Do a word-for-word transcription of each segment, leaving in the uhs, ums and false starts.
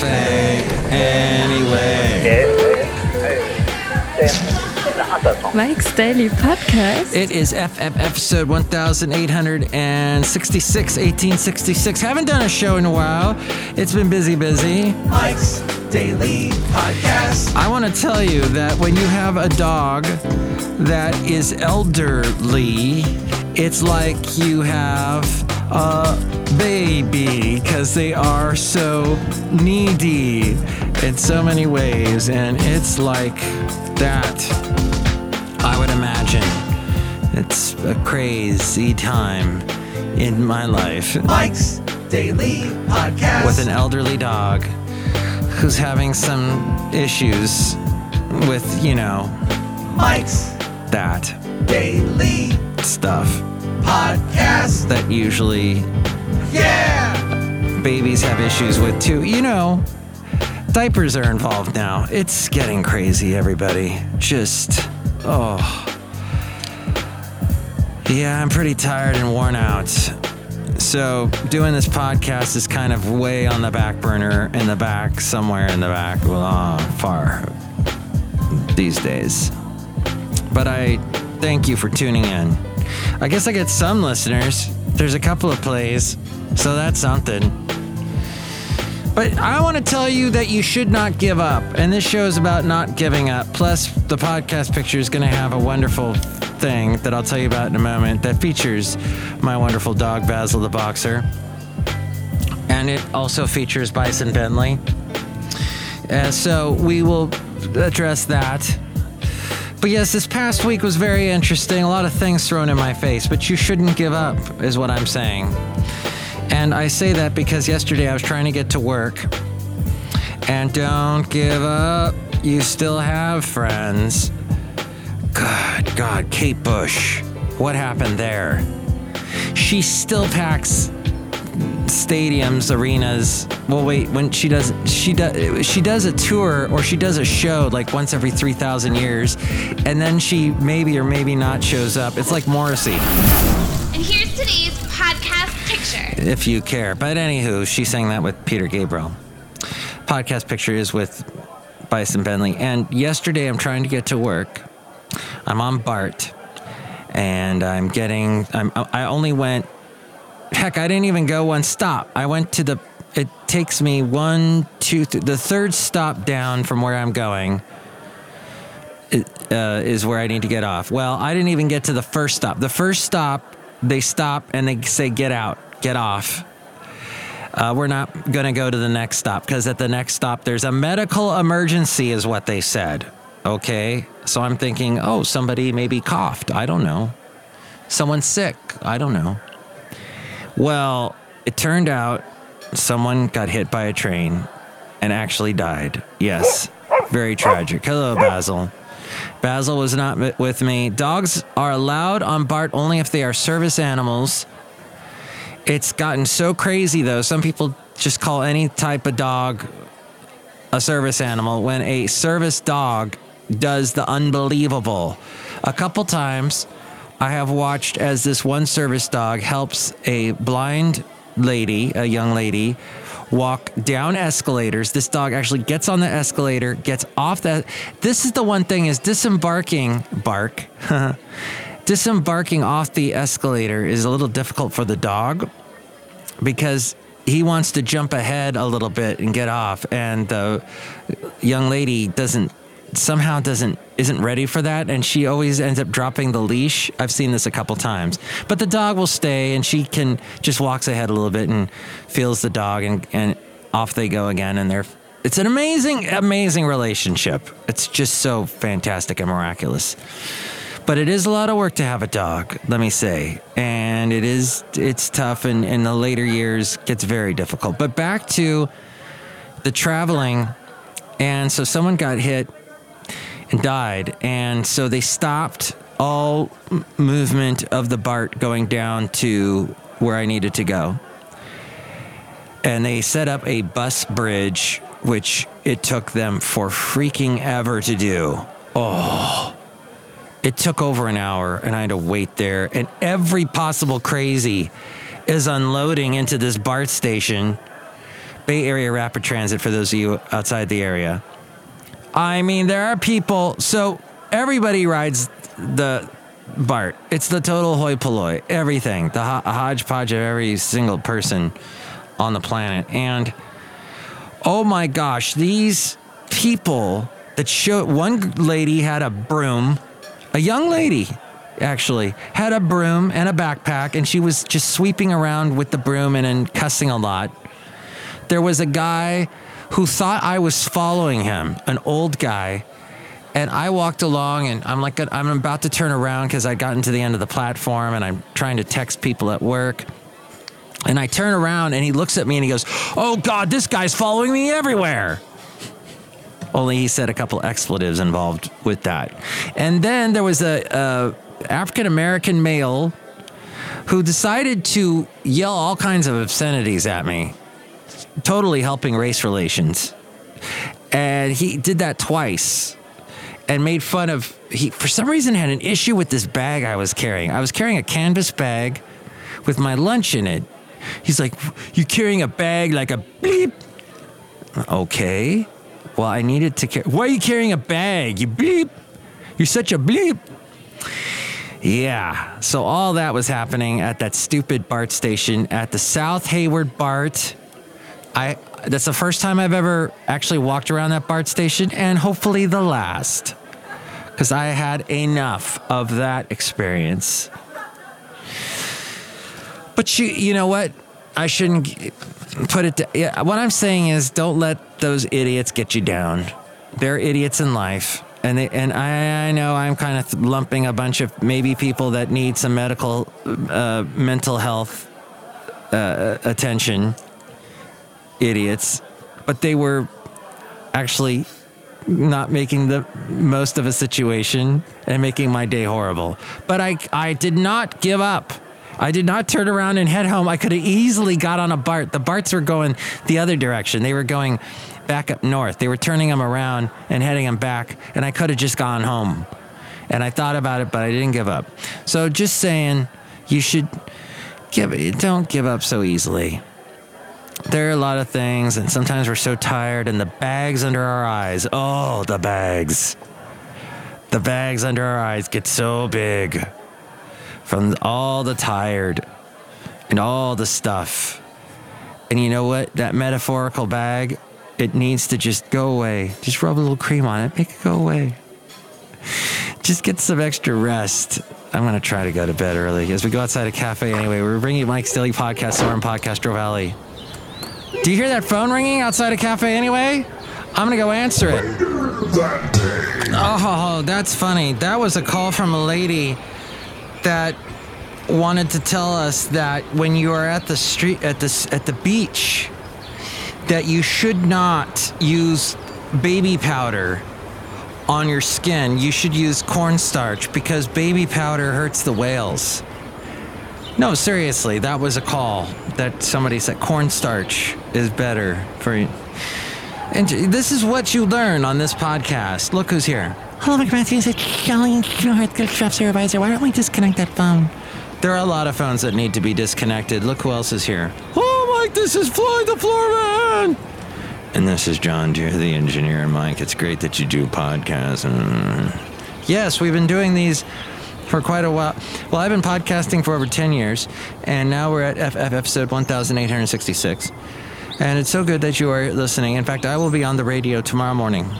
cafe anyway. Mike's Daily Podcast. It is F M episode one thousand eight hundred sixty-six, eighteen sixty-six. Haven't done a show in a while. It's been busy, busy. Mike's Daily Podcast. I want to tell you that when you have a dog that is elderly, it's like you have a baby because they are so needy in so many ways, and it's like that, I would imagine. It's a crazy time in my life. Mike's Daily Podcast. With an elderly dog who's having some issues with, you know, Mike's that daily stuff podcast that usually, yeah, babies have issues with too. You know, diapers are involved now. It's getting crazy, everybody. Just, oh, yeah, I'm pretty tired and worn out. So doing this podcast is kind of way on the back burner, in the back, somewhere in the back, well, far these days. But I thank you for tuning in. I guess I get some listeners. There's a couple of plays, so that's something. But I want to tell you that you should not give up. And this show is about not giving up. Plus, the podcast picture is going to have a wonderful thing that I'll tell you about in a moment that features my wonderful dog, Basil the Boxer. And it also features Bison Bentley. Uh, so we will address that. But yes, this past week was very interesting. A lot of things thrown in my face, but you shouldn't give up is what I'm saying. And I say that because yesterday I was trying to get to work. And don't give up. You still have friends. God, God, Kate Bush. What happened there? She still packs stadiums, arenas. Well, wait, when she does, she does, she does a tour or she does a show like once every three thousand years, and then she maybe or maybe not shows up. It's like Morrissey. And here's today's podcast picture, if you care. But anywho, she sang that with Peter Gabriel. Podcast picture is with Bison Bentley. And yesterday, I'm trying to get to work. I'm on BART, and I'm getting. I'm, I only went. Heck, I didn't even go one stop. I went to the, it takes me one, two, th- the third stop down from where I'm going uh, is where I need to get off. Well, I didn't even get to the first stop. The first stop, they stop and they say, get out, get off. Uh, we're not going to go to the next stop because at the next stop, there's a medical emergency is what they said. Okay. So I'm thinking, oh, somebody maybe coughed. I don't know. Someone's sick. I don't know. Well, it turned out someone got hit by a train and actually died. Yes, very tragic. Hello, Basil. Basil was not with me. Dogs are allowed on BART only if they are service animals. It's gotten so crazy, though. Some people just call any type of dog a service animal when a service dog does the unbelievable. A couple times, I have watched as this one service dog helps a blind lady, a young lady, walk down escalators. This dog actually gets on the escalator, gets off the... This is the one thing is disembarking... Bark. Disembarking off the escalator is a little difficult for the dog because he wants to jump ahead a little bit and get off. And the young lady doesn't... somehow doesn't isn't ready for that, and she always ends up dropping the leash. I've seen this a couple times, but the dog will stay, and she can just walks ahead a little bit and feels the dog, and, and off they go again. And they're it's an amazing, amazing relationship. It's just so fantastic and miraculous. But it is a lot of work to have a dog, let me say, and it is it's tough, and in the later years gets very difficult. But back to the traveling, and so someone got hit and died, and so they stopped all movement of the BART going down to where I needed to go, and they set up a bus bridge, which it took them for freaking ever to do. Oh, it took over an hour, and I had to wait there, and every possible crazy is unloading into this BART station. Bay Area Rapid Transit, for those of you outside the area. I mean, there are people, so everybody rides the BART. It's the total hoi polloi, everything, the ho- hodgepodge of every single person on the planet. And oh my gosh, these people that show, one lady had a broom, a young lady actually, had a broom and a backpack, and she was just sweeping around with the broom and, and cussing a lot. There was a guy who thought I was following him, an old guy, and I walked along, and I'm like, I'm about to turn around because I'd gotten to the end of the platform, and I'm trying to text people at work, and I turn around, and he looks at me, and he goes, "Oh, God, this guy's following me everywhere." Only he said a couple expletives involved with that. And then there was a... a African-American male who decided to yell all kinds of obscenities at me, totally helping race relations. And he did that twice and made fun of, he for some reason had an issue with this bag I was carrying. I was carrying a canvas bag with my lunch in it. He's like, "You carrying a bag like a bleep?" Okay. Well, I needed to carry. "Why are you carrying a bag? You bleep. You're such a bleep." Yeah, so all that was happening at that stupid BART station at the South Hayward BART. I that's the first time I've ever actually walked around that BART station, and hopefully the last, because I had enough of that experience. But you, you know what? I shouldn't put it to, yeah, what I'm saying is, don't let those idiots get you down. They're idiots in life. And they, and I, I know I'm kind of lumping a bunch of maybe people that need some medical, uh, mental health uh, attention, idiots, but they were actually not making the most of a situation and making my day horrible. But I, I did not give up. I did not turn around and head home. I could have easily got on a BART. The BARTs were going the other direction. They were going back up north. They were turning them around and heading them back, and I could have just gone home. And I thought about it, but I didn't give up. So just saying, you should give it. Don't give up so easily. There are a lot of things, and sometimes we're so tired, and the bags under our eyes. Oh, the bags. The bags under our eyes get so big from all the tired and all the stuff. And you know what? That metaphorical bag, it needs to just go away. Just rub a little cream on it. Make it go away. Just get some extra rest. I'm going to try to go to bed early as we go outside a cafe anyway. We're bringing Mike's Daily Podcast somewhere in Podcastro Valley. Do you hear that phone ringing outside a cafe anyway? I'm going to go answer it. Oh, that's funny. That was a call from a lady that wanted to tell us that when you are at the street, at the, at the beach, that you should not use baby powder on your skin. You should use cornstarch because baby powder hurts the whales. No, seriously, that was a call that somebody said cornstarch is better for you. And this is what you learn on this podcast. Look who's here. Hello, Mike Matthews. It's Shelly, Good Chef Supervisor. Why don't we disconnect that phone? There are a lot of phones that need to be disconnected. Look who else is here. This is Floyd the Floor Man. And this is John Deere, the engineer. And Mike, it's great that you do podcasts. Yes, we've been doing these for quite a while. Well, I've been podcasting for over ten years, and now we're at F F episode one thousand eight hundred sixty-six. And it's so good that you are listening. In fact, I will be on the radio tomorrow morning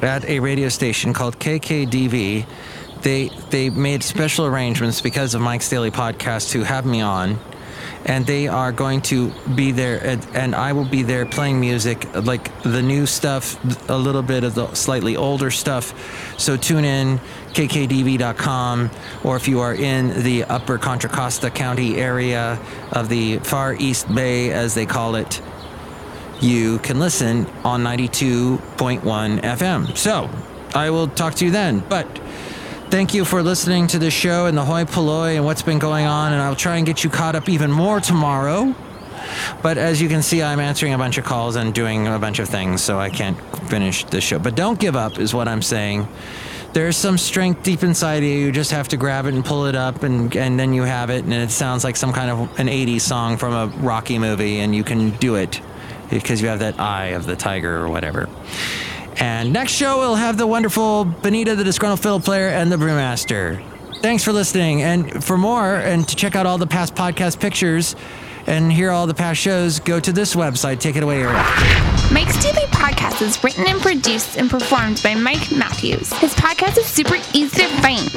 at a radio station called K K D V. They, they made special arrangements because of Mike's Daily Podcast to have me on. And they are going to be there, and, and I will be there playing music, like the new stuff, a little bit of the slightly older stuff. So tune in, K K D V dot com, or if you are in the upper Contra Costa County area of the Far East Bay, as they call it, you can listen on ninety-two point one F M. So I will talk to you then, but thank you for listening to the show and the hoi polloi and what's been going on, and I'll try and get you caught up even more tomorrow. But as you can see, I'm answering a bunch of calls and doing a bunch of things, so I can't finish the show. But don't give up is what I'm saying. There's some strength deep inside of you. You just have to grab it and pull it up, and, and then you have it, and it sounds like some kind of an eighties song from a Rocky movie, and you can do it. because you have that eye of the tiger or whatever. And next show, we'll have the wonderful Benita, the disgruntled fiddle player, and the brewmaster. Thanks for listening. And for more, and to check out all the past podcast pictures and hear all the past shows, go to this website. Take it away, Eric. Mike's Daily Podcast is written and produced and performed by Mike Matthews. His podcast is super easy to find.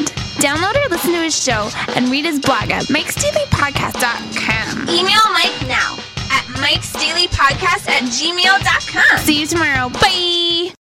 Download or listen to his show and read his blog at mikes daily podcast dot com. Email Mike now at mikes daily podcast at gmail dot com. See you tomorrow. Bye.